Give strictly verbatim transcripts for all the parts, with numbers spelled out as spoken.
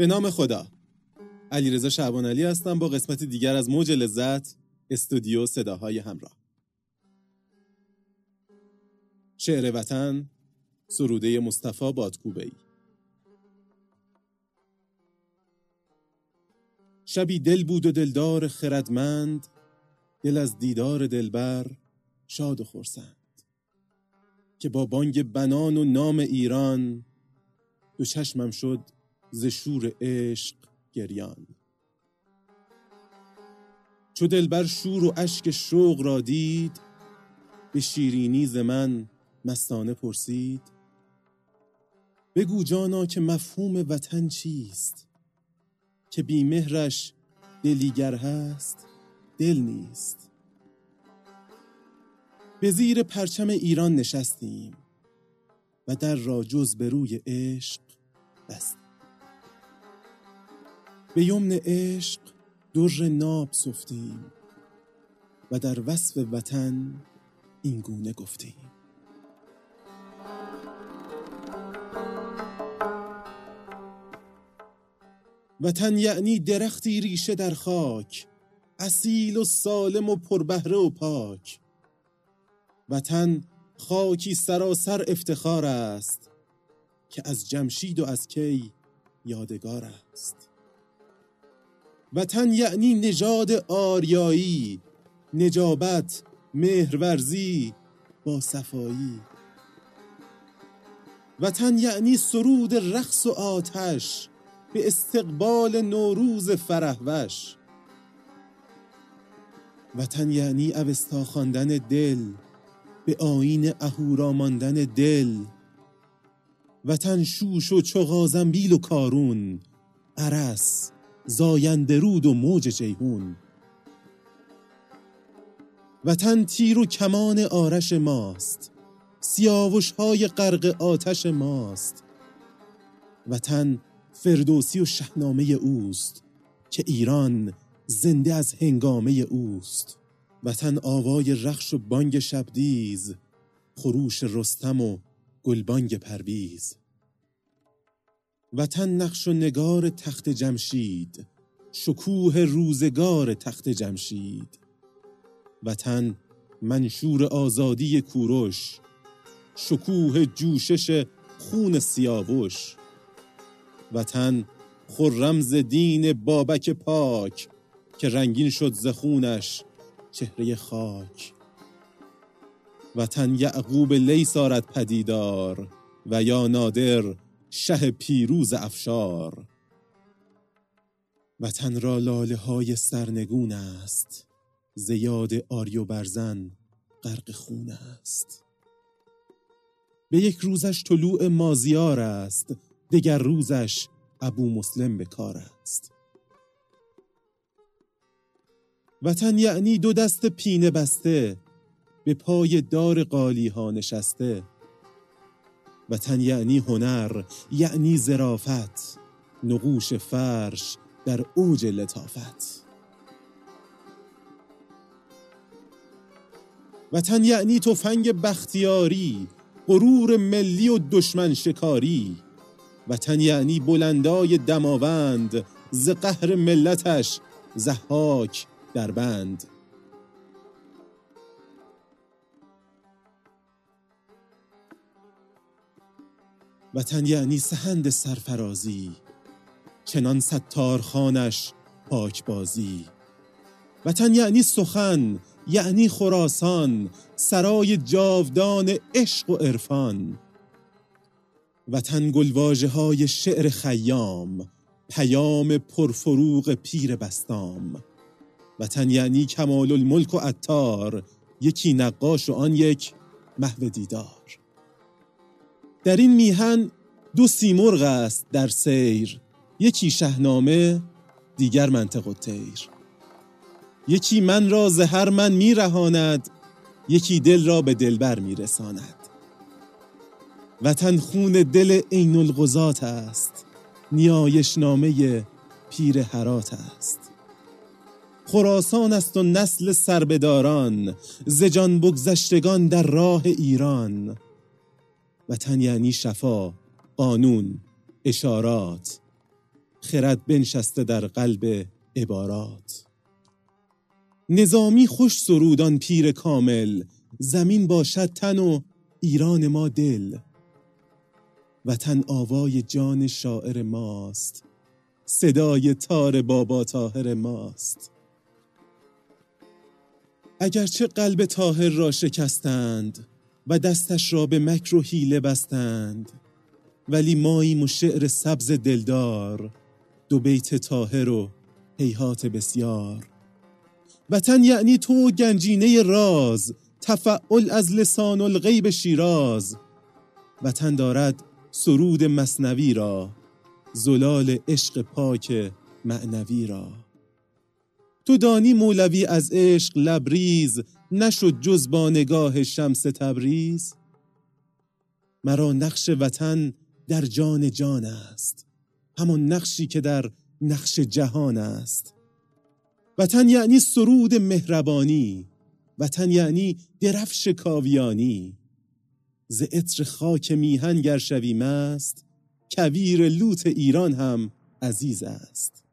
به نام خدا. علیرضا شعبانعلی هستم با قسمت دیگر از موج لذت، استودیو صداهای همراه. شعر وطن، سروده مصطفی بادکوبه‌ای. شبی دل بود و دلدار خردمند، دل از دیدار دلبر شاد و خرسند، که با بانگ بنان و نام ایران، دو چشمم شد ز شور عشق گریان. چو دلبر شور و اشک شوق را دید، به شیرینی ز من مستانه پرسید: بگو جانا که مفهوم وطن چیست؟ که بی مهرش دلیگر هست دل نیست. به زیر پرچم ایران نشستیم و در را جز به روی عشق بستیم. به یمن عشق در ناب سفتیم و در وصف وطن این گونه گفتیم. وطن یعنی درختی ریشه در خاک، اصیل و سالم و پربهره و پاک. وطن خاکی سراسر افتخار است، که از جمشید و از کی یادگار است. وطن یعنی نژاد آریایی، نجابت، مهرورزی، با صفایی. وطن یعنی سرود رقص و آتش، به استقبال نوروز فرحوش. وطن یعنی اوستا خواندن دل، به آیین اهورا ماندن دل. وطن شوش و چغازنبیل و کارون، ارس، زاینده رود و موج جیهون. وطن تیر و کمان آرش ماست، سیاوش‌های غرق آتش ماست. وطن فردوسی و شاهنامه اوست، که ایران زنده از هنگامه اوست. وطن آوای رخش و بانگ شبدیز، خروش رستم و گلبانگ پرویز. وطن نقش و نگار تخت جمشید، شکوه روزگار تخت جمشید. وطن منشور آزادی کوروش، شکوه جوشش خون سیاوش. وطن خرم ز دین بابک پاک، که رنگین شد ز خونش چهره خاک. وطن یعقوب لیث آرد پدیدار، و یا نادر شه پیروز افشار. وطن را لاله های سرنگون است، ز یاد آری و برزن غرق خون است. به یک روزش طلوع مازیار است، دیگر روزش ابو مسلم به کار است. وطن یعنی دو دست پینه بسته، به پای دار قالی ها نشسته. وطن یعنی هنر، یعنی ظرافت، نقوش فرش در اوج لطافت. وطن یعنی تفنگ بختیاری، غرور ملی و دشمن شکاری. وطن یعنی بلندای دماوند، ز قهر ملتش ضحاک در بند. وطن یعنی سهند سرفرازی، چنان ستارخانش پاکبازی. وطن یعنی سخن، یعنی خراسان، سرای جاودان عشق و عرفان. وطن گلواژه های شعر خیام، پیام پرفروغ پیر بسطام. وطن یعنی کمال الملک و عطار، یکی نقاش و آن یک محو دیدار. در این میهن دو سیمرغ است در سیر، یکی شاهنامه دیگر منطق الطیر. یکی من را ز هر من می رهاند، یکی دل را به دلبر می رساند. وطن خون دل عین القضات است، نیایش نامه پیر هرات است. خراسان است و نسل سربداران، ز جان بگذشتگان در راه ایران. وطن یعنی شفا، قانون، اشارات. خرد بنشسته در قلب عبارات. نظامی خوش سرودان پیر کامل، زمین باشد تن و ایران ما دل. وطن آوای جان شاعر ماست، صدای تار بابا طاهر ماست. اگرچه قلب طاهر را شکستند و دستش را به مکر و حیله بستند، ولی ماییم و شعر سبز دلدار، دو بیت طاهر و هیهات بسیار. وطن یعنی تو گنجینه راز، تفعل از لسان الغیب شیراز. وطن دارد سرود مثنوی را، زلال عشق پاک معنوی را. تو دانی مولوی از عشق لبریز، نشد جز با نگاه شمس تبریز. مرا نقش وطن در جان جان است، همون نقشی که در نقش جهان است. وطن یعنی سرود مهربانی، وطن یعنی درفش کاویانی. ز عطر خاک میهن گر شویم است، کویر لوت ایران هم عزیز است.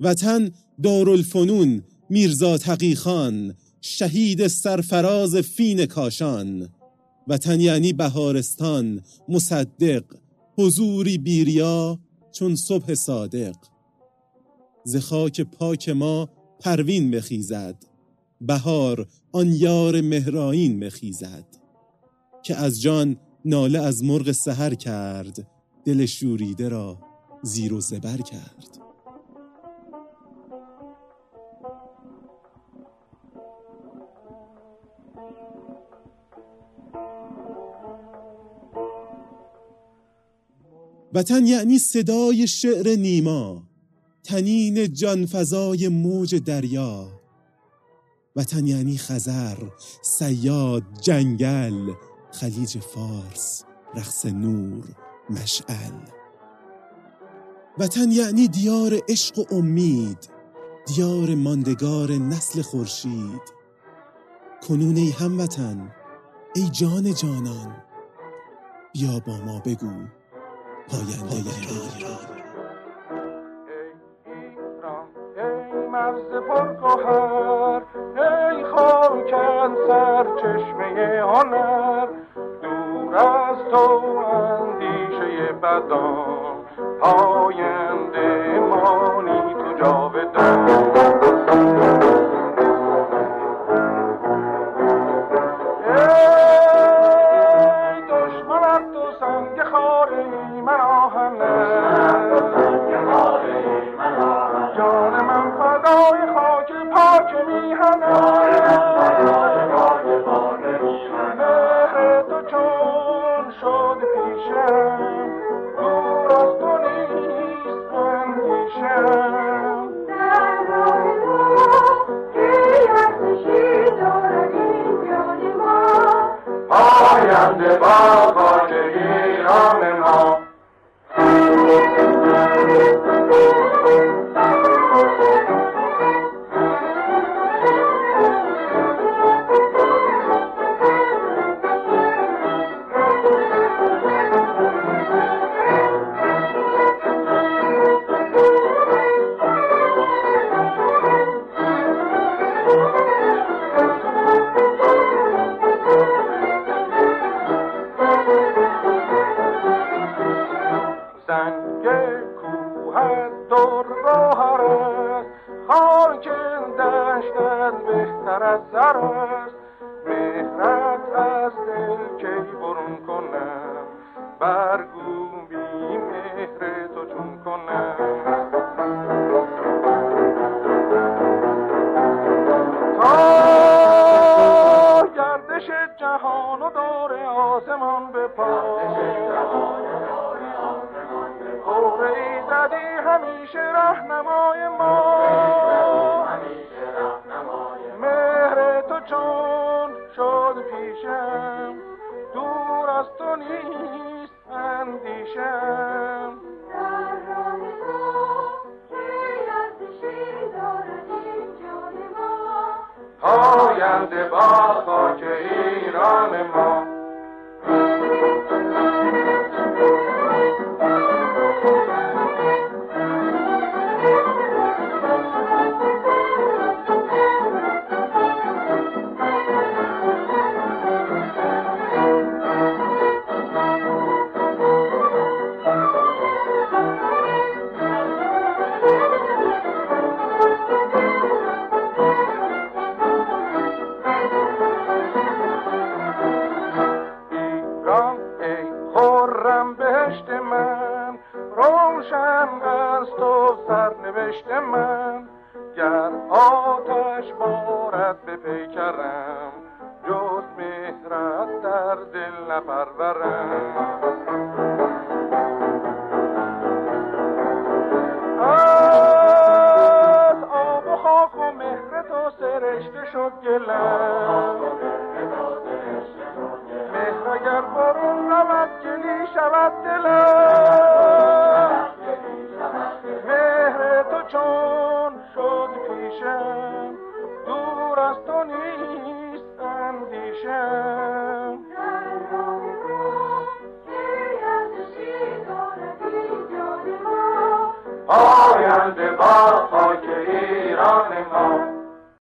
وطن دارالفنون میرزا تقی خان، شهید سرفراز فین کاشان. وطن یعنی بهارستان، مصدق، حضوری بیریا چون صبح صادق. ز خاک پاک ما پروین بخیزد، بهار آن یار مهرائین بخیزد. که از جان ناله از مرغ سحر کرد، دل شوریده را زیر و زبر کرد. وطن یعنی صدای شعر نیما، تنین جانفزای موج دریا. وطن یعنی خزر، صیاد، جنگل، خلیج فارس، رقص نور، مشعل. وطن یعنی دیار عشق و امید، دیار ماندگار نسل خورشید. کنون ای هموطن، ای جان جانان، بیا با ما بگو پاینده ایران. ای خاکن سر چشمه هنر، دور از تو اندیشه بدان، آینده مانی تو جاودان. ای دشمنم تو سنگ خاره ای من آهنه، جان من فدای خاک پاک میهنه. چشم آرد به پیکرم، جز مهرت در دل نپرورم. از آب و خاک و مهر تو سرشته شد گلم، مهر اگر برون رود گلی شود دلم. مهر تو چون شد پیشم، دور از تو نیست اندیشم. آینده با خاک ایران ما.